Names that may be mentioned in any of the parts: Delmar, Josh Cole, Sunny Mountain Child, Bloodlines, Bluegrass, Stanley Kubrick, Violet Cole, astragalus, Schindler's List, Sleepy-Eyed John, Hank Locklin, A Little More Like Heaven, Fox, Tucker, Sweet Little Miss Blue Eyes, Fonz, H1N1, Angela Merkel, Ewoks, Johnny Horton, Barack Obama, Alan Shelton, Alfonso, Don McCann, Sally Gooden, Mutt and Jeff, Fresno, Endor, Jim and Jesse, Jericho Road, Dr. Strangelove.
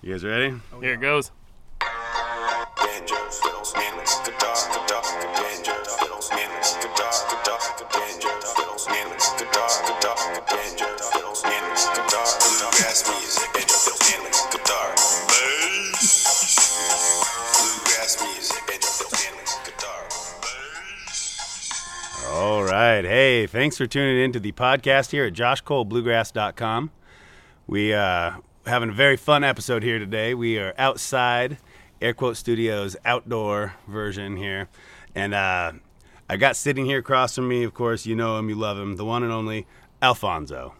You guys ready? Oh, here it goes. All right. Hey, thanks for tuning in to the podcast here at joshcolebluegrass.com. We having a very fun episode here today. We are outside, Air Quote Studios outdoor version here. And I got sitting here across from me, of course, you know him, you love him, the one and only Alfonso.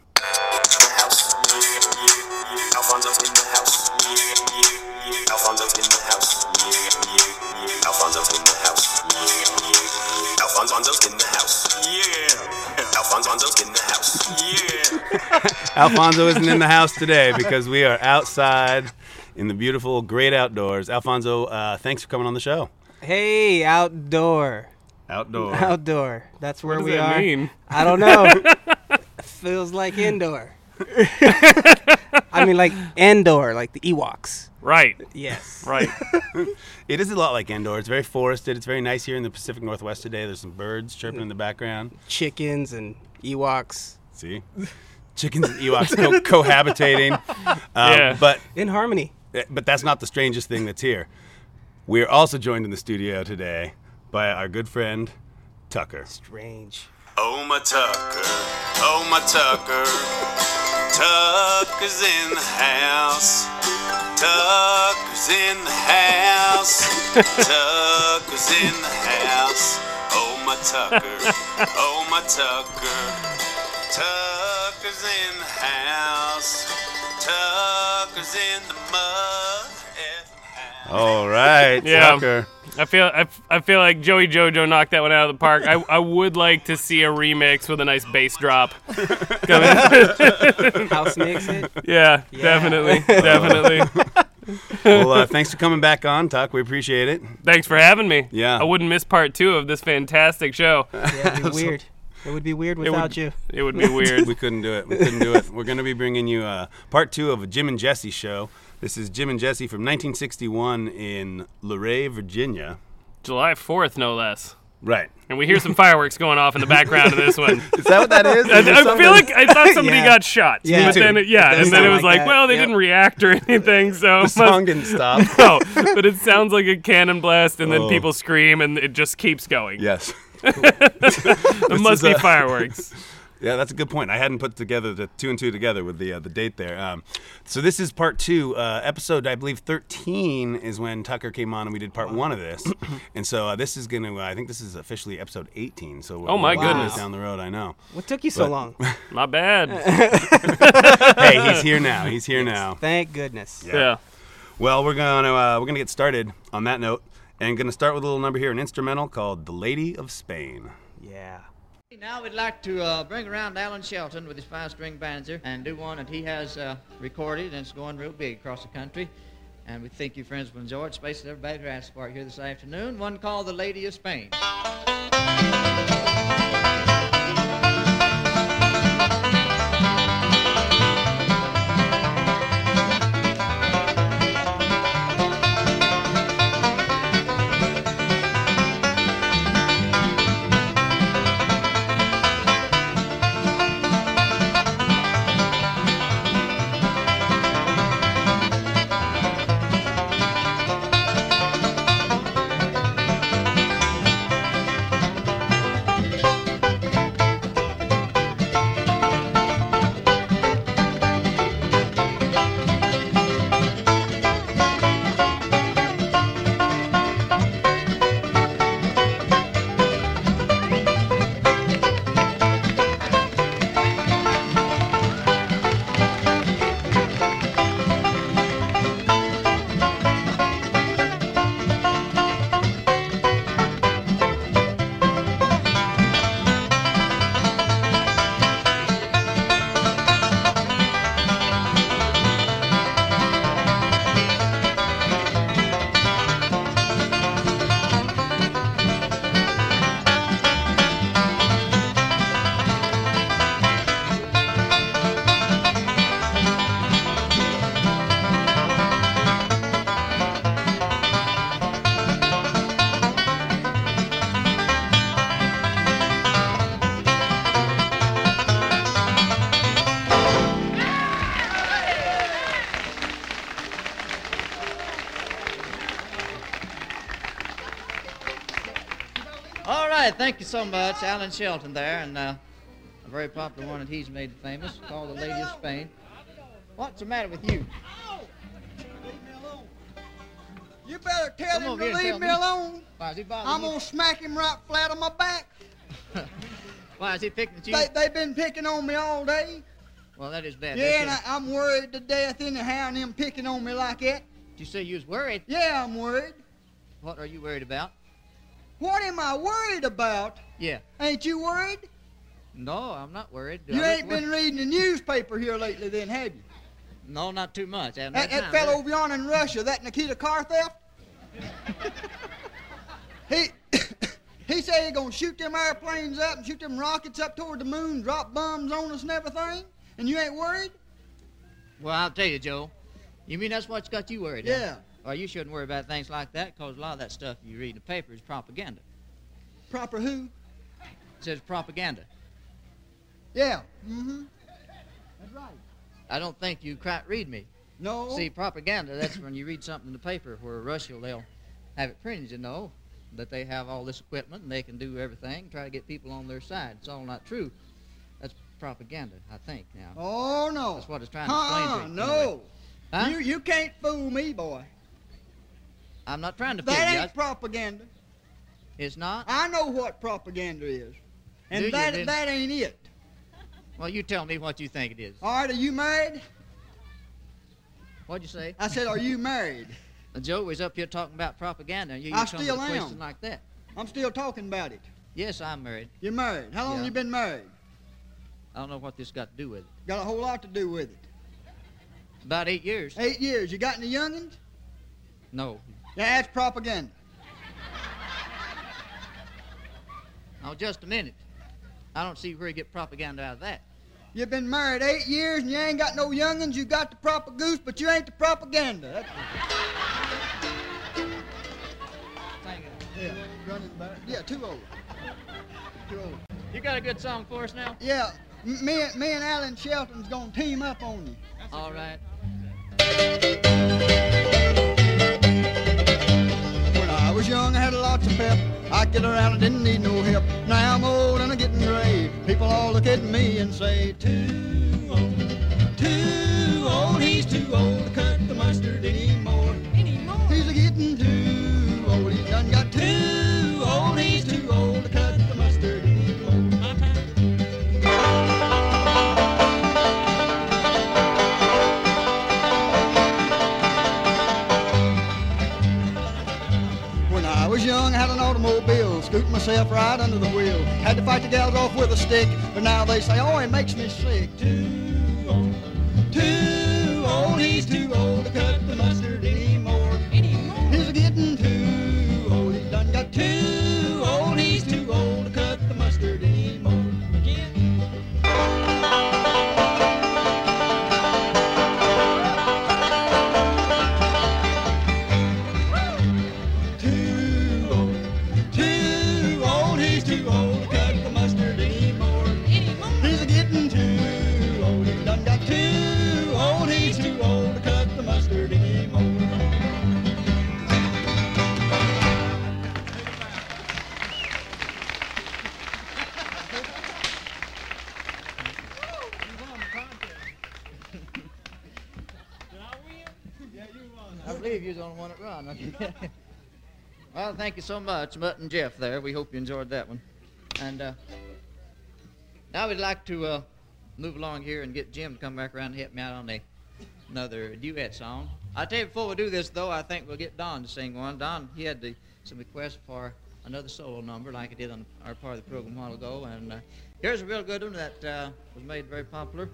Alfonso isn't in the house today because we are outside in the beautiful, great outdoors. Alfonso, thanks for coming on the show. Hey, outdoor. That's where we are. What does that mean? I don't know. Feels like indoor. I mean, like Endor, like the Ewoks. Right. Yes. Right. It is a lot like Endor. It's very forested. It's very nice here in the Pacific Northwest today. There's some birds chirping in the background. Chickens and Ewoks. See? Chickens and Ewoks cohabitating. But in harmony. But that's not the strangest thing that's here. We're also joined in the studio today by our good friend, Tucker. Strange. Oh, my Tucker. Oh, my Tucker. Tucker's in the house. Tucker's in the house. Tucker's in the house. Oh, my Tucker. Oh, my Tucker. Tucker's in the house. Tucker's in the mud. All right, Tucker. I feel like Joey Jojo knocked that one out of the park. I would like to see a remix with a nice bass drop. House makes it? Yeah. Definitely. Well, thanks for coming back on, Tuck. We appreciate it. Thanks for having me. Yeah. I wouldn't miss part 2 of this fantastic show. Yeah, it'd be weird. It would be weird without you. It would be weird. We couldn't do it. We're going to be bringing you part 2 of a Jim and Jesse show. This is Jim and Jesse from 1961 in Luray, Virginia. July 4th, no less. Right. And we hear some fireworks going off in the background of this one. Is that what that is? I feel like I thought somebody got shot. Yeah. But then it was like, well, they didn't react or anything. So the song didn't stop. No, but it sounds like a cannon blast, and then people scream, and it just keeps going. Yes. There must be fireworks. Yeah, that's a good point. I hadn't put together the 2 and 2 together with the date there. So this is part 2. Episode, I believe, 13 is when Tucker came on and we did part 1 of this. And so this is going to, I think this is officially episode 18. So goodness. Down the road, I know. What took you so long? My bad. Hey, he's here now. Thank goodness. Yeah. Well, we're gonna get started on that note. And going to start with a little number here, an instrumental called The Lady of Spain. Yeah. Now we'd like to bring around Alan Shelton with his 5-string banjo and do one that he has recorded, and it's going real big across the country. And we think you friends will enjoy it. Space is everybody to ask for it here this afternoon. One called The Lady of Spain. right, thank you so much. Alan Shelton there, and a very popular one that he's made famous called The Lady of Spain. What's the matter with you? You better tell him to leave me alone. I'm going to smack him right flat on my back. Why, is he picking at you? They've been picking on me all day. Well, that is bad. Yeah, and I'm worried to death anyhow, and them picking on me like that. Did you say you was worried? Yeah, I'm worried. What are you worried about? What am I worried about? Yeah. Ain't you worried? No, I'm not worried. You ain't been reading the newspaper here lately then, have you? No, not too much. That fellow over yonder in Russia, that Nikita car theft? He said he gonna shoot them airplanes up and shoot them rockets up toward the moon, drop bombs on us and everything, and you ain't worried? Well, I'll tell you, Joe. You mean that's what's got you worried? Yeah. Huh? Well, you shouldn't worry about things like that, because a lot of that stuff you read in the paper is propaganda. Proper who? It says propaganda. Yeah. Mm-hmm. That's right. I don't think you quite read me. No. See, propaganda, that's when you read something in the paper where Russia, they'll have it printed, you know, that they have all this equipment and they can do everything, try to get people on their side. It's all not true. That's propaganda, I think, now. Oh, no. That's what it's trying to explain to you. No. Huh? You can't fool me, boy. I'm not trying to fool you. That ain't propaganda. It's not? I know what propaganda is. And that ain't it. Well, you tell me what you think it is. All right, are you married? What'd you say? I said, are you married? Joe was up here talking about propaganda. And I still am. Question like that. I'm still talking about it. Yes, I'm married. You're married. How long have you been married? I don't know what this got to do with it. Got a whole lot to do with it. About 8 years. 8 years. You got any youngins? No. That's propaganda. Now, just a minute. I don't see where you get propaganda out of that. You've been married 8 years and you ain't got no youngins. You got the proper goose, but you ain't the propaganda. That's too old. Too old. You got a good song for us now? Yeah. Me and Alan Shelton's gonna team up on you. All right. When I was young, I had lots of pep. I get around and didn't need no help. Now I'm old and I'm getting gray. People all look at me and say, too old, he's too old to cut the mustard anymore. He's a-getting too old, he's done got too old, he's too old to cut the mustard anymore. Young, I had an automobile, scooped myself right under the wheel. Had to fight the gals off with a stick, but now they say, oh, it makes me sick. Too old, he's too old to cut the mustard anymore. He's a-getting too old, he's done got too old, he's too old to cut the mustard anymore. Well, thank you so much, Mutt and Jeff there. We hope you enjoyed that one. And now we'd like to move along here and get Jim to come back around and help me out on another duet song. I tell you, before we do this, though, I think we'll get Don to sing one. Don, he had some requests for another solo number like I did on our part of the program a while ago. And here's a real good one that was made very popular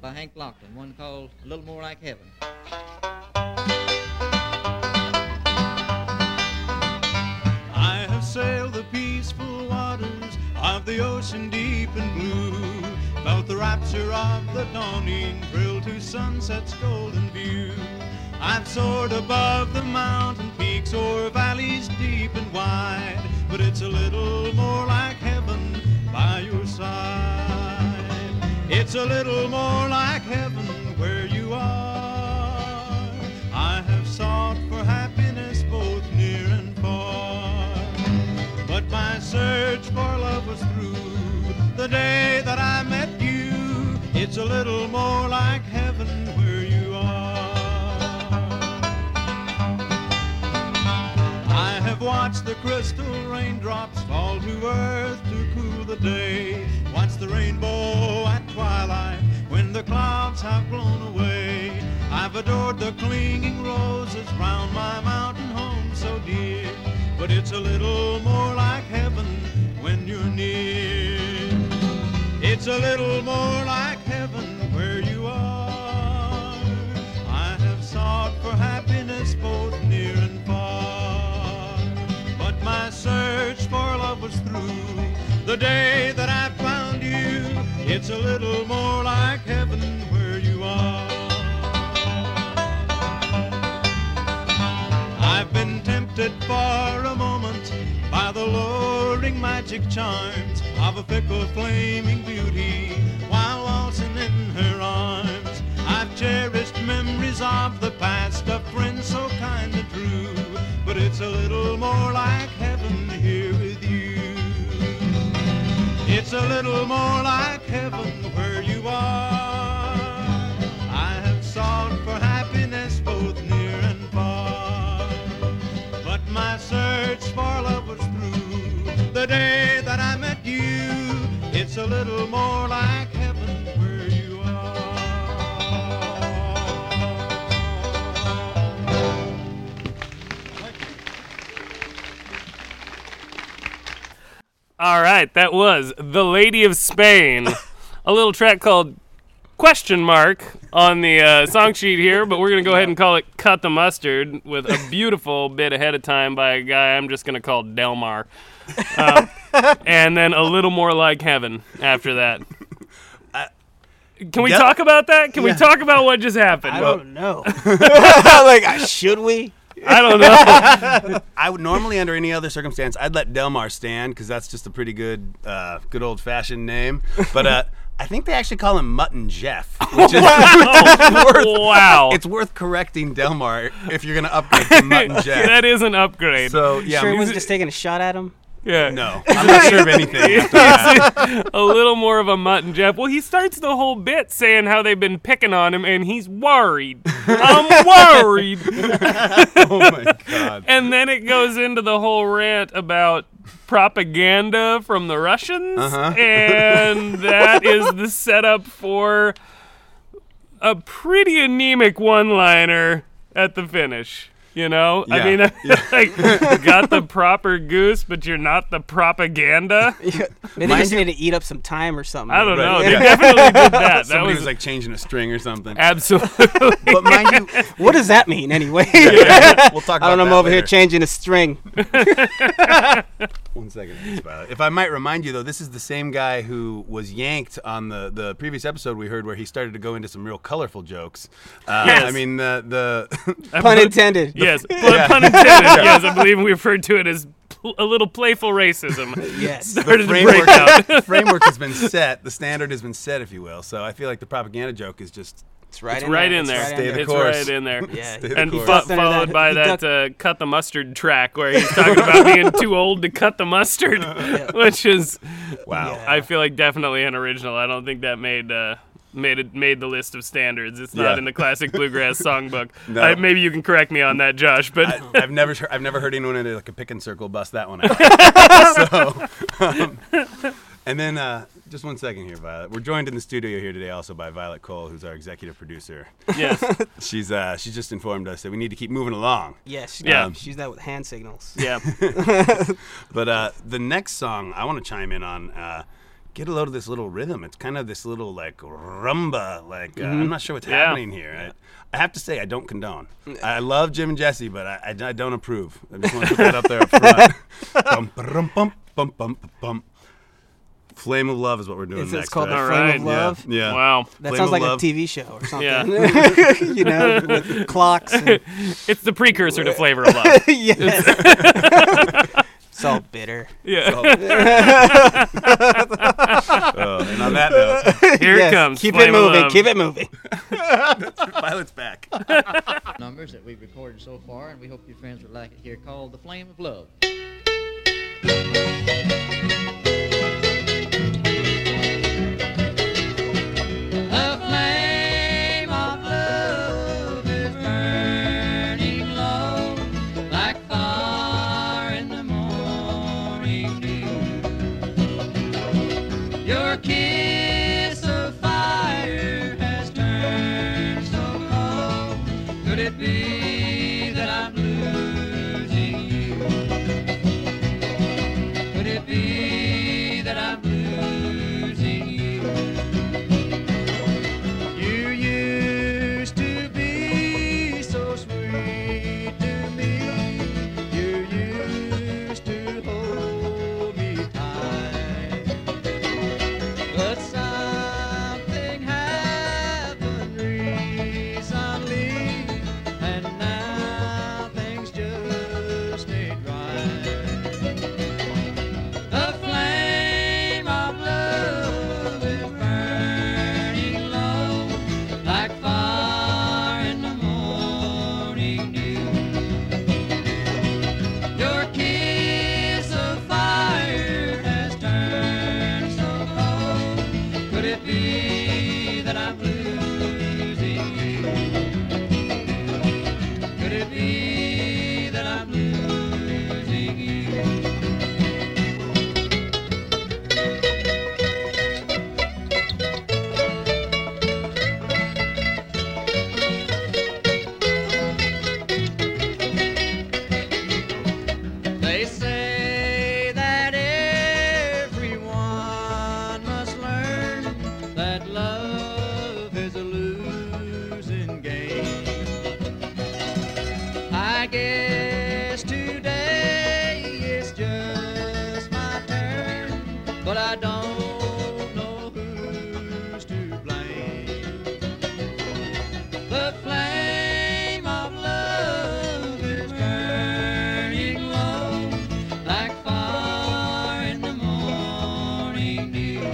by Hank Locklin, one called A Little More Like Heaven. Sail the peaceful waters of the ocean deep and blue, felt the rapture of the dawning, thrilled to sunset's golden view. I've soared above the mountain peaks or valleys deep and wide, but it's a little more like heaven by your side. It's a little more like heaven where you are. I have sought for happiness both near and far. My sir the day that I met you. It's a little more like heaven where you are. I have watched the crystal raindrops fall to earth to cool the day. Watched the rainbow at twilight when the clouds have blown away. I've adored the clinging roses round my mountain home so dear. But it's a little more like heaven when you're near. It's a little more like heaven where you are. I have sought for happiness both near and far. But my search for love was through the day that I found you. It's a little more like heaven where you are. I've been tempted for a moment by the luring magic charms of a fickle flaming beauty while waltzing in her arms. I've cherished memories of the past, a friend so kind and true, but it's a little more like heaven here with you. It's a little more like heaven where you are. I have sought for happiness both near and far, but my search for love was through the day that I met you. It's a little more like heaven where you are. All right, that was The Lady of Spain, a little track called question mark on the song sheet here, but we're going to go ahead and call it Cut the Mustard with a beautiful bit ahead of time by a guy I'm just going to call Delmar. And then A Little More Like Heaven after that. Can we talk about that? Can we talk about what just happened? I don't know. Should we? I don't know. I would normally, under any other circumstance, I'd let Delmar stand because that's just a pretty good, good old-fashioned name. But I think they actually call him Mutt and Jeff. Which is it's worth correcting Delmar if you're going to upgrade to Mutt and Jeff. That is an upgrade. So, yeah, sure, everyone's just taking a shot at him? Yeah. No, I'm not sure of anything. A little more of a Mutt and Jeff. Well, he starts the whole bit saying how they've been picking on him, and he's worried. I'm worried. Oh, my God. And then it goes into the whole rant about propaganda from the Russians, and that is the setup for a pretty anemic one-liner at the finish. You know, yeah. I mean, you got the proper goose, but you're not the propaganda. Yeah. Maybe they just need to eat up some time or something. I don't know. They definitely did that. Somebody was like changing a string or something. Absolutely. But mind you, what does that mean anyway? Yeah. We'll talk about that. I don't know. I'm over here changing a string. 1 second. If I might remind you, though, this is the same guy who was yanked on the previous episode we heard where he started to go into some real colorful jokes. Yes. I mean, the pun intended. Yes, pun intended. Yes, I believe we referred to it as a little playful racism. Yes, started to break out. The framework has been set. The standard has been set, if you will. So I feel like the propaganda joke is just it's right in there. Yeah, and followed by that Cut the Mustard track where he's talking about being too old to cut the mustard, which is I feel like definitely an original. I don't think that made the list of standards. It's not in the classic bluegrass songbook. No. Maybe you can correct me on that, Josh. But I've never heard anyone in a pick and circle bust that one out. And then just 1 second here, Violet. We're joined in the studio here today also by Violet Cole, who's our executive producer. Yes, she's just informed us that we need to keep moving along. Yes, she's that with hand signals. Yeah. But the next song I want to chime in on. Get a load of this little rhythm. It's kind of this little rumba. I'm not sure what's happening here. I have to say I don't condone. I love Jim and Jesse, but I don't approve. I just want to put that up there up front. Bum, bum, bum, bum, bum. Flame of Love is what we're doing next. It's called The Flame of Love. Yeah. Wow. That Flame sounds like a TV show or something. Yeah. You know, with clocks. It's the precursor to Flavor of Love. Yes. It's all bitter. Yeah. And on that note, here it comes. Keep it moving. Keep it moving. Violet's back. Numbers that we've recorded so far, and we hope your friends would like it here, called The Flame of Love. me that I'm losing you? Could it be that I'm losing you? You used to be so sweet to me. You used to hold me tight. But something happened recently, and now things just ain't right. The flame of love is burning low, like fire in the morning dew. Your kiss of fire has turned so cold. Could it be that I'm losing you? Could it be that I'm losing you? They say that everyone must learn that love is a losing game. I guess today is just my turn, but I don't know who's to blame. The flame of love is burning low, like fire in the morning dew.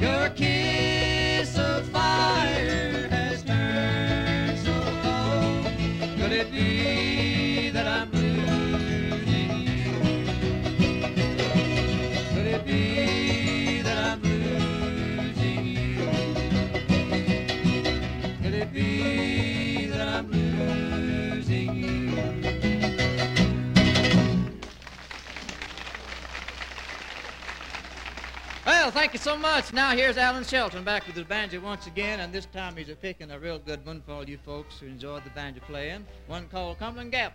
Your kiss of fire has turned so cold. Could it be that I'm losing you? Could it be that I'm losing you? Could it be that I'm losing you? Well, thank you so much. Now here's Alan Shelton back with his banjo once again, and this time he's picking a real good one for all you folks who enjoy the banjo playing. One called Cumberland Gap.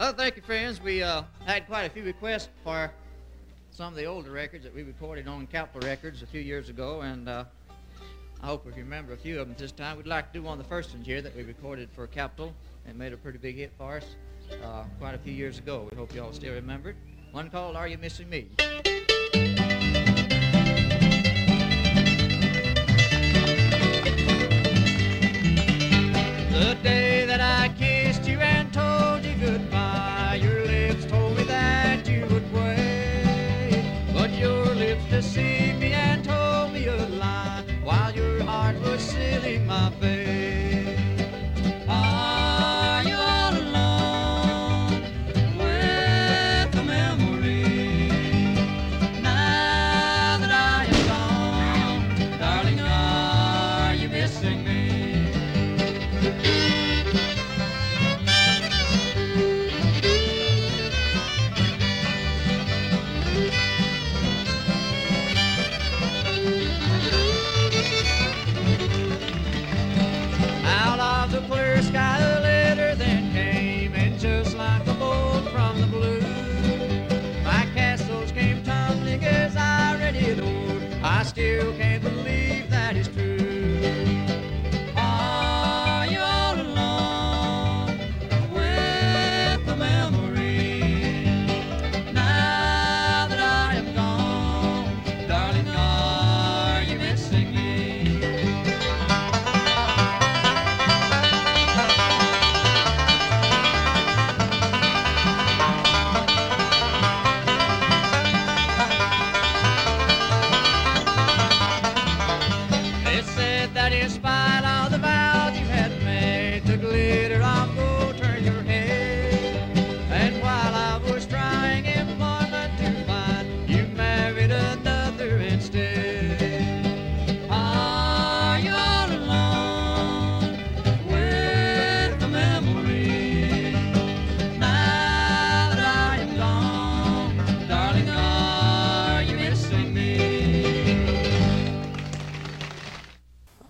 Oh, thank you, friends. We had quite a few requests for some of the older records that we recorded on Capitol Records a few years ago, and I hope we remember a few of them this time. We'd like to do one of the first ones here that we recorded for Capitol and made a pretty big hit for us quite a few years ago. We hope you all still remember it. One called Are You Missing Me? The day that I kissed you and told you goodbye, your lips told me that you would wait. But your lips deceived me and told me a lie, while your heart was sealing my fate. Are you all alone with the memory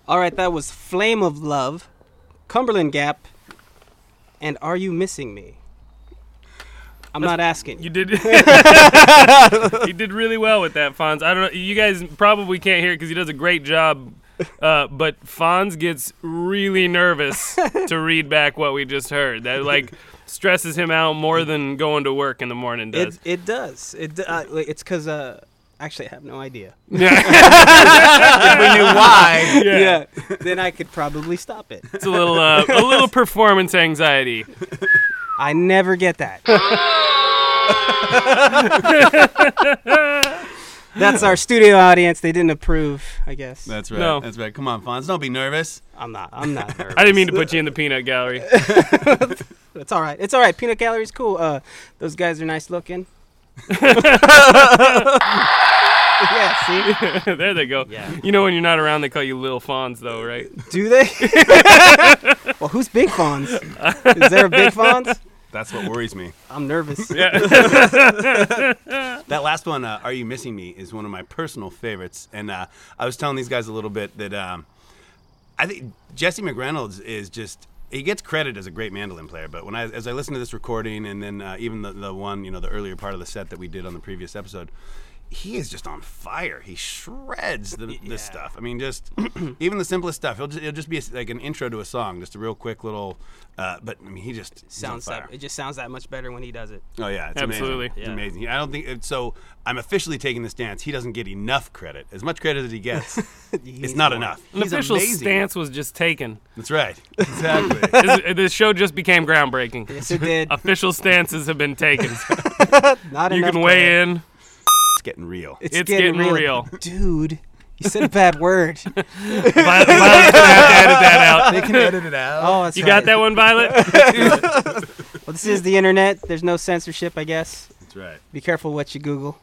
All right, that was Flame of Love, Cumberland Gap, and Are You Missing Me? Not asking. You did. You did really well with that, Fonz. I don't know. You guys probably can't hear it because he does a great job. But Fonz gets really nervous to read back what we just heard. That like stresses him out more than going to work in the morning does. It does. It's because actually I have no idea. Yeah. If we knew why, yeah, then I could probably stop it. It's a little performance anxiety. I never get that. That's our studio audience. They didn't approve, I guess. That's right. No. That's right. Come on, Fonz. Don't be nervous. I'm not nervous. I didn't mean to put you in the peanut gallery. It's all right. It's all right. Peanut gallery's cool. Those guys are nice looking. Yeah, see? There they go. Yeah. You know when you're not around, they call you Lil Fonz, though, right? Do they? Well, who's Big Fonz? Is there a Big Fonz? That's what worries me. I'm nervous. Yeah. That last one, Are You Missing Me, is one of my personal favorites. And I was telling these guys a little bit that I think Jesse McReynolds is just... He gets credit as a great mandolin player, but as I listen to this recording and then even the one, you know, the earlier part of the set that we did on the previous episode... He is just on fire. He shreds this stuff. I mean, just even the simplest stuff. It'll just be like an intro to a song, just a real quick little. But I mean, he just sounds. It just sounds that much better when he does it. Oh yeah, it's absolutely amazing. Yeah. It's amazing. I don't think so. I'm officially taking the stance. He doesn't get enough credit. As much credit as he gets, it's not enough. An official stance was just taken. That's right. Exactly. This show just became groundbreaking. Yes, it did. Official stances have been taken. Not you enough. You can weigh credit. In. Getting real. It's getting real. Dude, you said a bad word. Violet's going to have to edit that out. They can edit it out. Oh, that's right. You got that one, Violet? Well, this is the internet. There's no censorship, I guess. That's right. Be careful what you Google.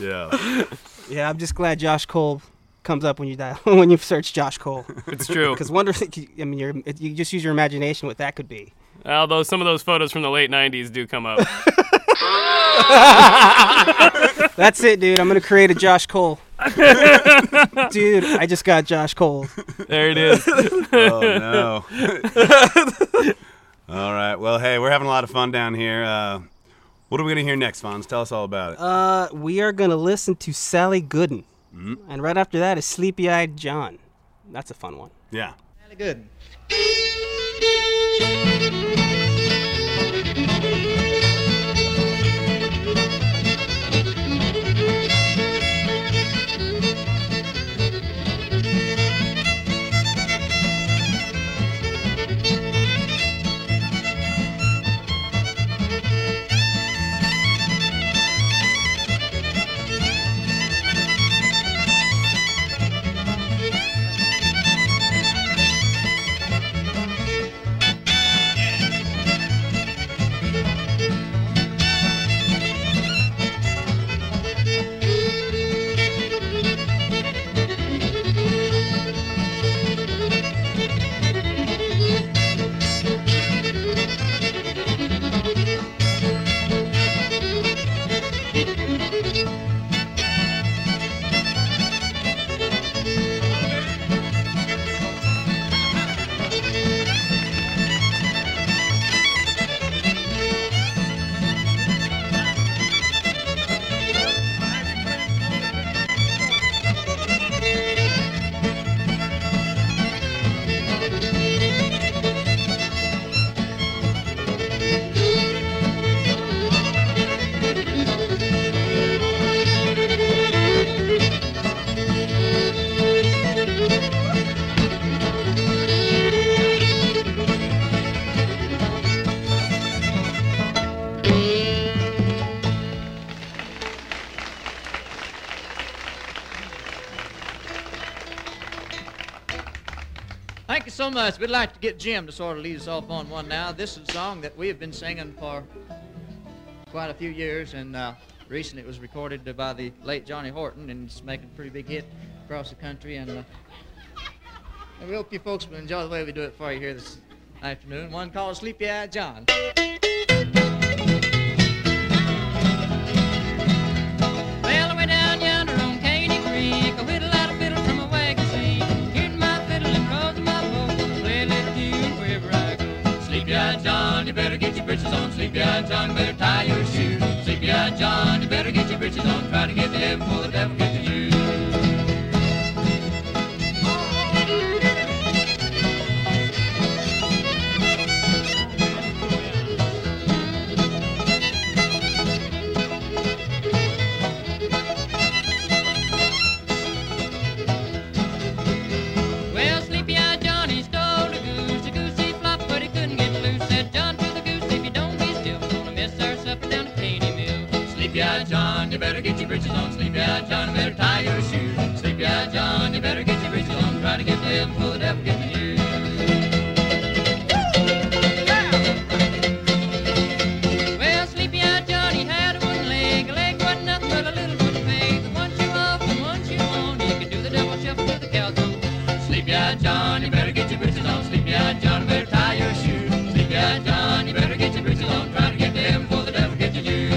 Yeah. Yeah, I'm just glad Josh Cole comes up when you search Josh Cole. It's true. Because you just use your imagination what that could be. Although some of those photos from the late 90s do come up. That's it, dude. I'm gonna create a Josh Cole. Dude, I just got Josh Cole. There it is. Oh no. All right. Well, hey, we're having a lot of fun down here. What are we gonna hear next, Fonz? Tell us all about it. We are gonna listen to Sally Gooden, and right after that is Sleepy-Eyed John. That's a fun one. Yeah. Sally Gooden. So much. We'd like to get Jim to sort of lead us off on one now. This is a song that we have been singing for quite a few years, and recently it was recorded by the late Johnny Horton, and it's making a pretty big hit across the country. And we hope you folks will enjoy the way we do it for you here this afternoon. One called Sleepy-Eyed John. Well, I went down yonder on Caney Creek. I whittled out a fiddle from a John, you better get your britches on. Sleepy-Eyed John, you better tie your shoes. Sleepy-Eyed John, you better get your britches on. Try to get to heaven before the devil gets to you. You better get your britches on. Sleepy-Eyed John, you better tie your shoes. Sleepy-Eyed John, you better get your britches on. Try to get to heaven before the devil gets to you. Yeah. Well, Sleepy-Eyed John, he had one leg. A leg wasn't nothing but a little wooden peg. The one shoe off and one shoe on, he could do the double shuffle with the cowgirl. Sleepy-Eyed John, you better get your britches on. Sleepy-Eyed John, you better tie your shoes. Sleepy-Eyed John, you better get your britches on. Try to get to heaven before the devil gets to you.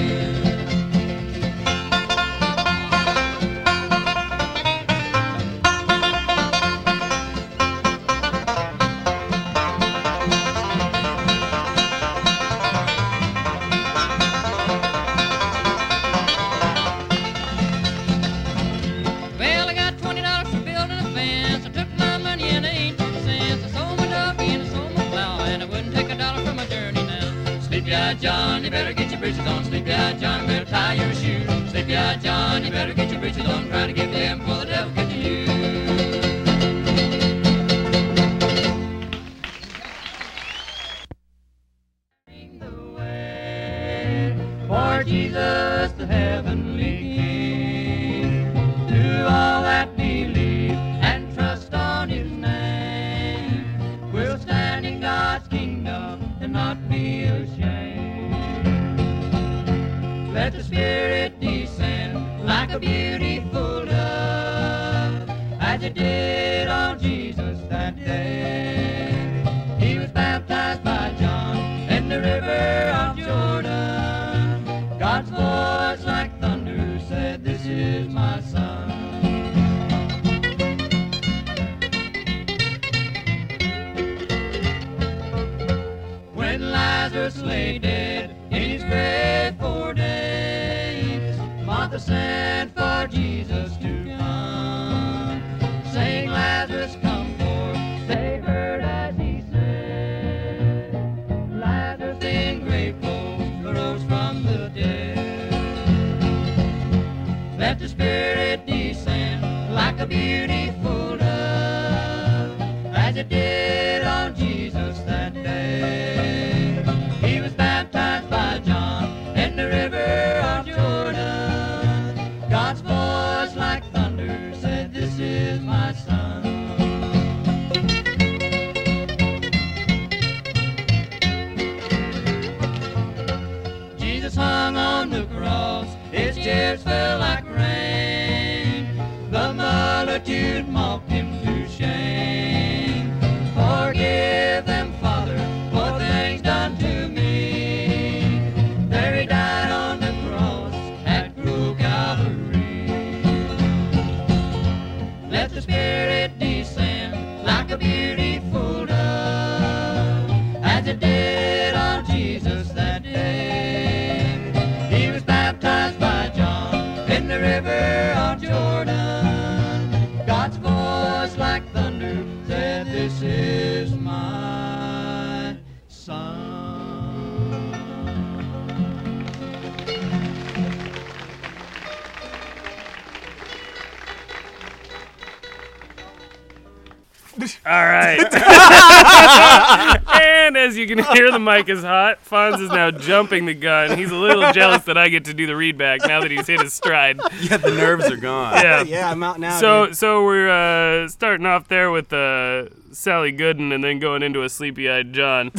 You can hear the mic is hot. Fonz is now jumping the gun. He's a little jealous that I get to do the read back now that he's hit his stride. Yeah, the nerves are gone. Yeah, yeah, I'm out now. So we're starting off there with Sally Gooden and then going into a Sleepy-Eyed John.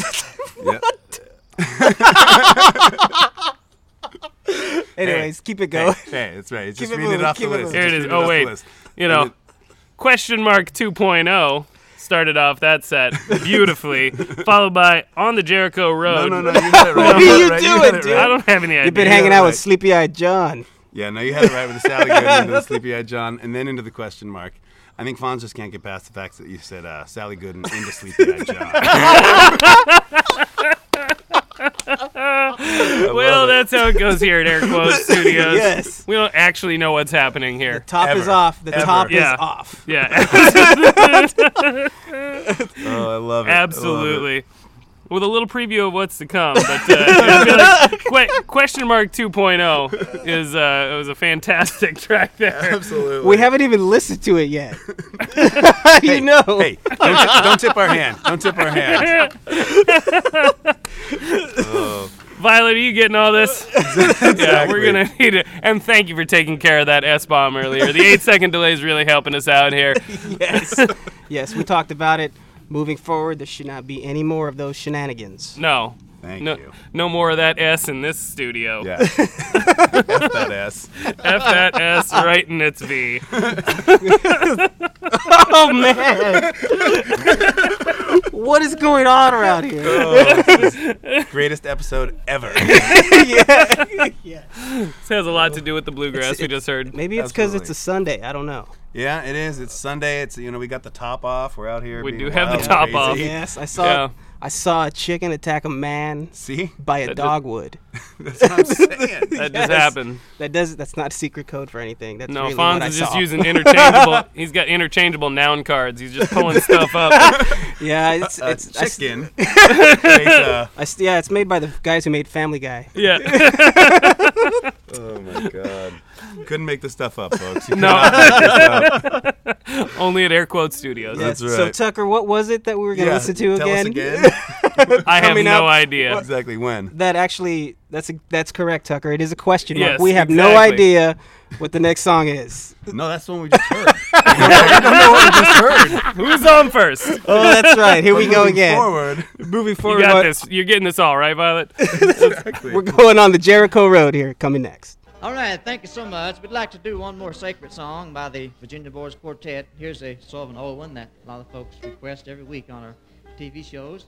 What? Anyways, keep it going. Hey, that's right. Just read it off the list. Here it is. Oh, wait. You know, question mark 2.0. Started off that set beautifully, followed by On the Jericho Road. No, you got it right. What are you doing, dude? I don't have any idea. You've been hanging out with Sleepy-Eyed John. Yeah, no, you had it right with the Sally Gooden into the Sleepy-Eyed John, and then into the question mark. I think Fonz just can't get past the fact that you said Sally Gooden into Sleepy-Eyed John. That's how it goes here at Air Quotes Studios. Yes. We don't actually know what's happening here. The top is off. The top is off. Yeah. Oh, I love it. Absolutely. With a little preview of what's to come, but question mark 2.0 is it was a fantastic track there. Absolutely, we haven't even listened to it yet. Hey, you know, hey, don't tip our hand. Don't tip our hand. Oh. Violet, are you getting all this? Exactly. Yeah, we're going to need it. And thank you for taking care of that S-bomb earlier. The 8-second delay is really helping us out here. Yes. Yes, we talked about it. Moving forward, there should not be any more of those shenanigans. No. Thank you. No more of that S in this studio. Yeah. F that S. F that S right in its V. Oh, man. What is going on around here? Oh, greatest episode ever. Yeah. Yeah. This has a lot to do with the bluegrass we just heard. Maybe it's because it's a Sunday. I don't know. Yeah, it is. It's Sunday. It's, you know, we got the top off. We're out here. We do have the top off. Yes, I saw a chicken attack a man by a dogwood. That's what I'm saying. That just happened. That's not secret code for anything. That's really what I saw. No, Fonz is just using interchangeable. He's got interchangeable noun cards. He's just pulling stuff up. Yeah, it's chicken. It's made by the guys who made Family Guy. Yeah. Oh, my God. Couldn't make this stuff up, folks. You no. Only at Air Quote Studios. Yes. That's right. So, Tucker, what was it that we were going to listen to again? I have no idea. Well, exactly when. That's correct, Tucker. It is a question mark. Yes, we have no idea what the next song is. No, that's the one we just heard. I don't know what we just heard. Who's on first? Oh, that's right. Here we go again. Moving forward. You got this. You're getting this all right, Violet? Exactly. We're going on the Jericho Road here, coming next. All right, thank you so much. We'd like to do one more sacred song by the Virginia Boys Quartet. Here's a sort of an old one that a lot of folks request every week on our TV shows.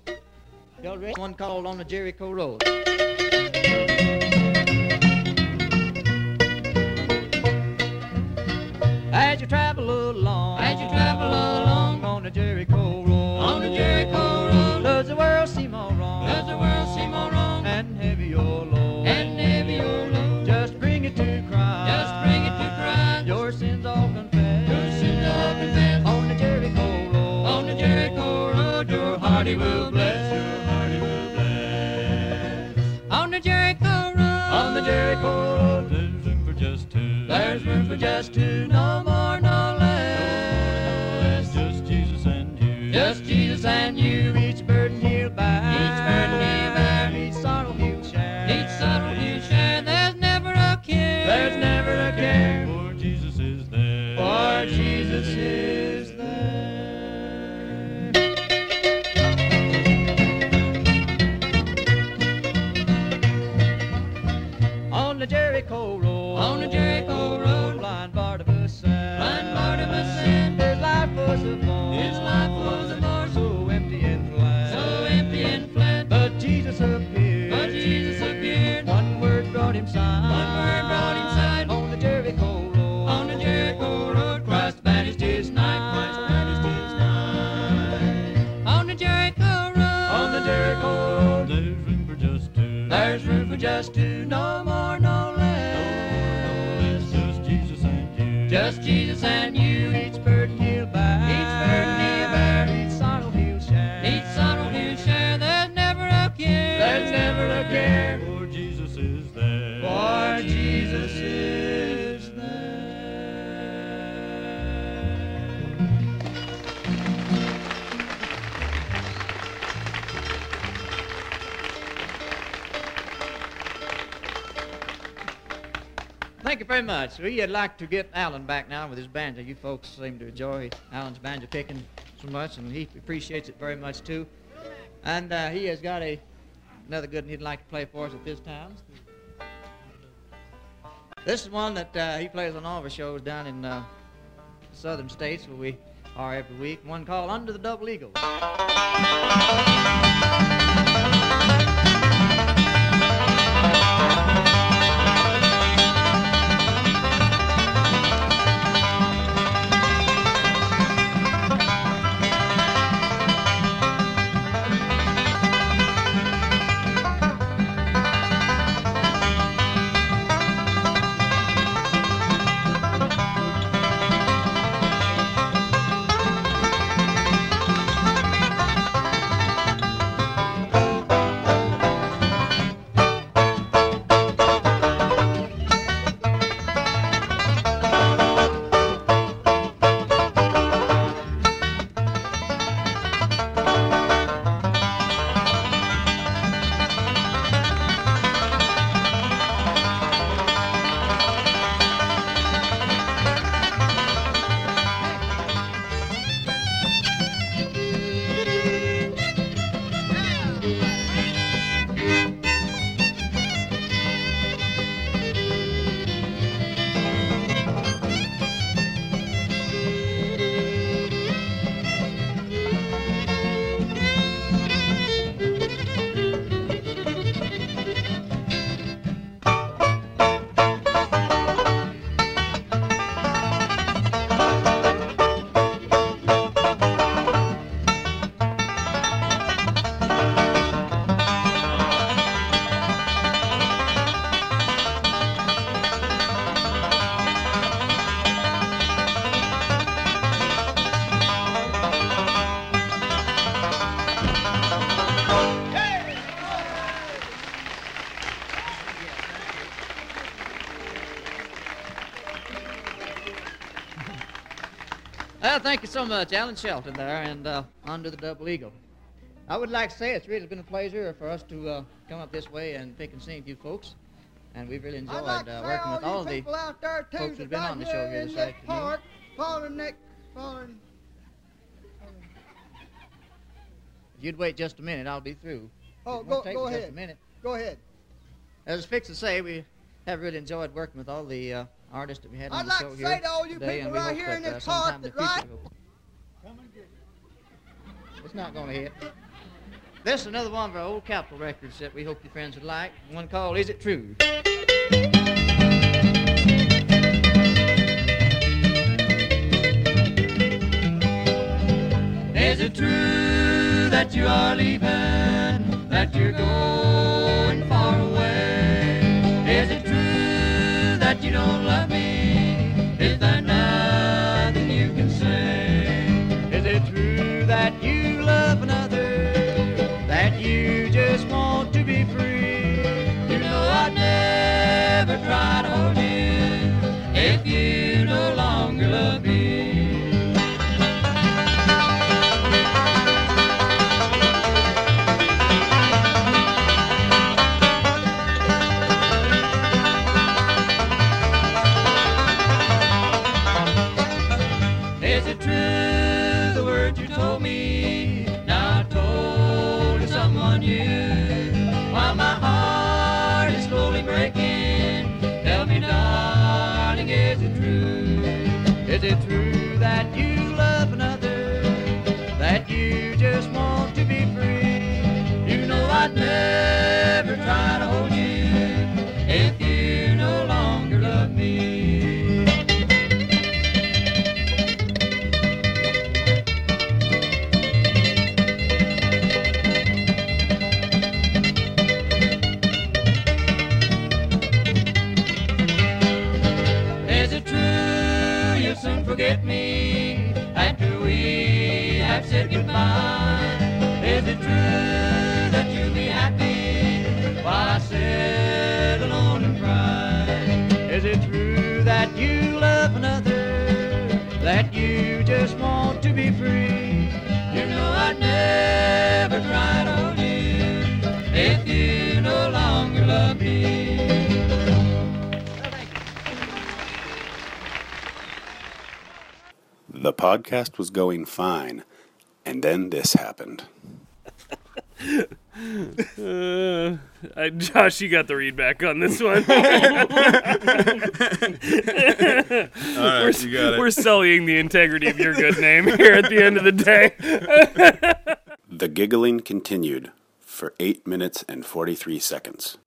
Y'all ready? One called On the Jericho Road. As you travel along, on the Jericho Road, does the world seem all wrong? And heavy your load, just bring it to Christ. Your sins all confessed. On the Jericho Road. Your heart He will bless. On the Jericho Road. There's room for just two. No more, no less. Just Jesus and you. Each burden He'll bear. Each sorrow He'll share. There's never a care. For Jesus is there. On the Jericho Road. Blind Bartimaeus said. His life was a bore. So empty and flat. But Jesus appeared. One word brought Him sight. On the Jericho Road. Christ banished his night. On the Jericho Road. There's room for just two. No more, no less. Just Jesus and you. Each burden He'll bear. Each sorrow He'll share. There's never a care. For Jesus is there. Thank you very much. We'd like to get Alan back now with his banjo. You folks seem to enjoy Alan's banjo picking so much, and he appreciates it very much, too. And he has got another good one he'd like to play for us at this time. This is one that he plays on all of our shows down in the southern states where we are every week. One called Under the Double Eagle. thank you so much, Alan Shelton there, and Under the Double Eagle. I would like to say it's really been a pleasure for us to come up this way and pick and sing with you folks. And we've really enjoyed working with all the folks who've been on the show here this afternoon. If you'd wait just a minute, I'll be through. Oh, go ahead. Just a minute. Go ahead. As Fix would say, we have really enjoyed working with all the artists that we had on the show here. I'd like to say to all you people right here in this part that right... Come and get it. It's not going to hit. This is another one of our old Capitol records that we hope your friends would like. One called, Is It True? Is it true that you are leaving, that you're going far away? Is it true that you don't love me? Is there nothing you can say? Is it true that you love another, that you just want to be free? You know I'd never try to hold you if you no longer love me. Is it true that you love another, that you just want to be free? You know I'd never try to hold you if you no longer love me. Is it true? Soon forget me after we have said goodbye. Is it true that you'll be happy while I sit alone and cry? Is it true that you love another, that you just want to be free? You know I'd never try to hold you if you no longer love me. The podcast was going fine, and then this happened. Josh, you got the read back on this one. All right, you got it. We're sullying the integrity of your good name here at the end of the day. The giggling continued for 8 minutes and 43 seconds.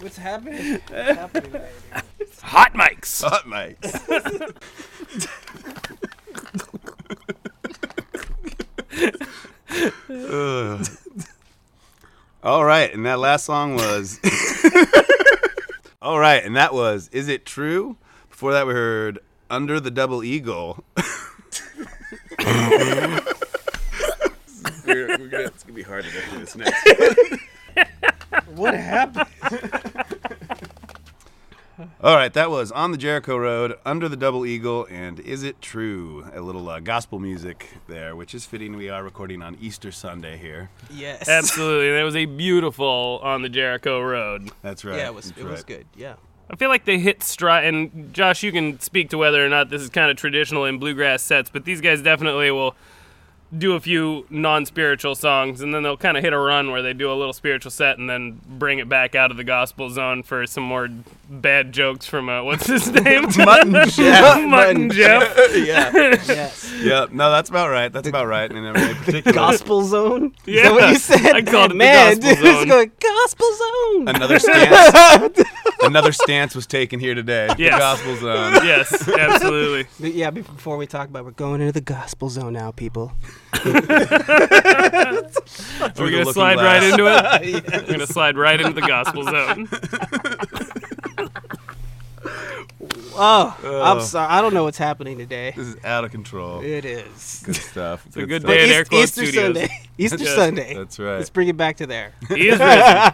What's happening? What's happening right here? Hot mics. Hot mics. All right, and that last song was... All right, and that was Is It True? Before that we heard Under the Double Eagle. It's going to be hard to do this next. What happened? All right, that was On the Jericho Road, Under the Double Eagle, and Is It True? A little gospel music there, which is fitting. We are recording on Easter Sunday here. Yes. Absolutely. That was a beautiful On the Jericho Road. That's right. Yeah, it was good, yeah. I feel like they hit stride, and Josh, you can speak to whether or not this is kind of traditional in bluegrass sets, but these guys definitely will do a few non-spiritual songs, and then they'll kind of hit a run where they do a little spiritual set and then bring it back out of the gospel zone for some more bad jokes from, what's his name? Mutt and Jeff. Mutt and Jeff. Yeah. Yes. Yeah. No, that's about right. That's about right. In particular. Gospel zone? Yeah. Is that what you said? I called it the gospel zone. Going, gospel zone. Another stance. Another stance was taken here today. Yes. The gospel zone. Yes, absolutely. But yeah, before we talk about we're going into the gospel zone now, people. We're going to slide right into it. Yes. We're going to slide right into the gospel zone. Oh, I'm sorry. I don't know what's happening today. This is out of control. It is. Good stuff. It's a good day at Air Quote Easter Studios. Sunday. Easter Sunday. That's right. Let's bring it back to there. He is risen.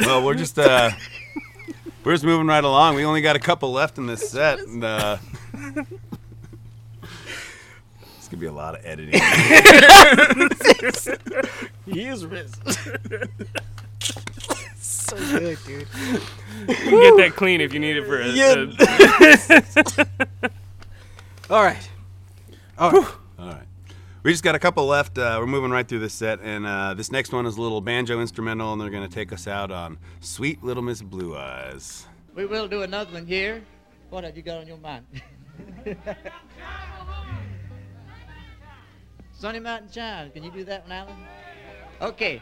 Well, we're just moving right along. We only got a couple left in this set. And, It's going to be a lot of editing. He is risen. So good, dude. You can get that clean if you need it for a... Yeah. All right. We just got a couple left. We're moving right through this set, and this next one is a little banjo instrumental, and they're going to take us out on Sweet Little Miss Blue Eyes. We will do another one here. What have you got on your mind? Sunny Mountain Child. Can you do that one, Alan? Okay.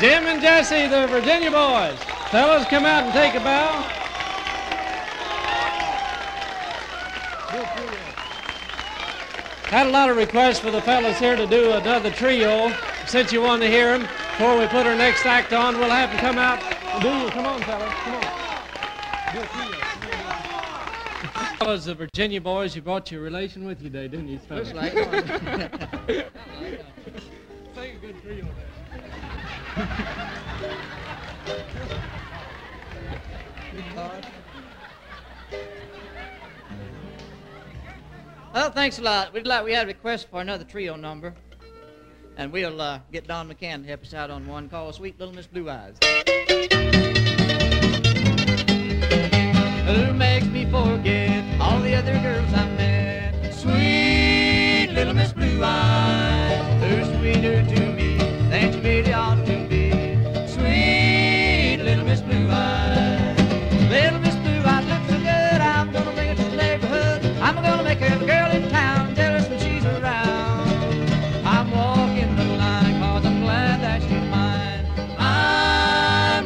Jim and Jesse, the Virginia Boys. Fellas, come out and take a bow. Had a lot of requests for the fellas here to do another trio. Since you want to hear them, before we put our next act on, we'll have them come out and do. Come on, fellas, come on. Fellas, the Virginia Boys, you brought your relation with you today, didn't you? Looks like it. Take a good trio there. Well, thanks a lot. We had a request for another trio number, and we'll get Don McCann to help us out on one called Sweet Little Miss Blue Eyes. Who makes me forget all the other girls I met? Sweet Little Miss Blue Eyes, who's sweeter to me than she really ought to be. Sweet Little Miss Blue Eyes, Little Miss Blue Eyes looks so good. I'm gonna bring her to the neighborhood. I'm gonna make every girl in town jealous when she's around. I'm walking the line 'cause I'm glad that she's mine. I'm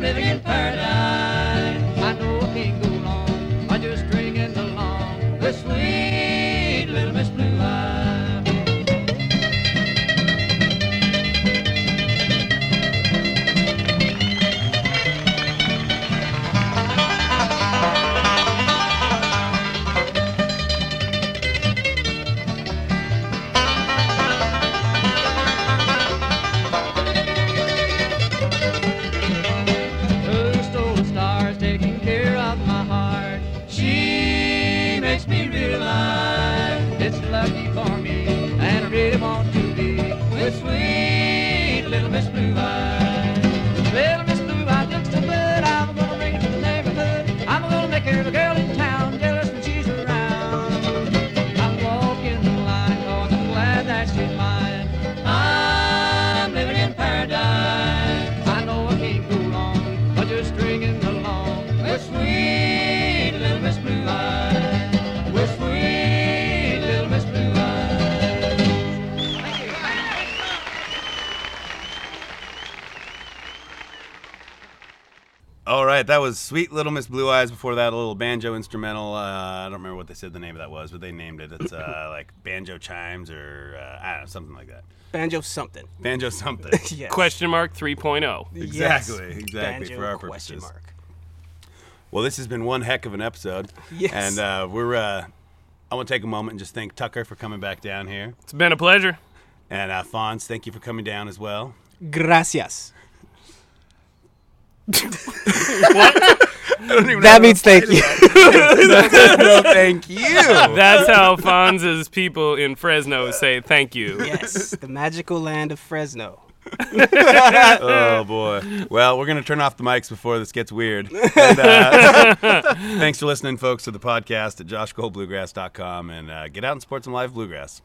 right, that was Sweet Little Miss Blue Eyes. Before that, a little banjo instrumental. I don't remember what they said the name of that was, but they named it. It's like banjo chimes or I don't know, something like that. Banjo something. Banjo something. Yes. Question mark 3.0. Exactly, yes. Exactly. Banjo for our purposes. Question mark. Well, this has been one heck of an episode. Yes. And I want to take a moment and just thank Tucker for coming back down here. It's been a pleasure. And Fons, thank you for coming down as well. Gracias. What? That means thank you. No, thank you. That's how Fonz's people in Fresno say thank you. Yes, the magical land of Fresno. Oh boy. Well, we're going to turn off the mics before this gets weird. And, thanks for listening, folks, to the podcast at joshcolebluegrass.com, and get out and support some live bluegrass.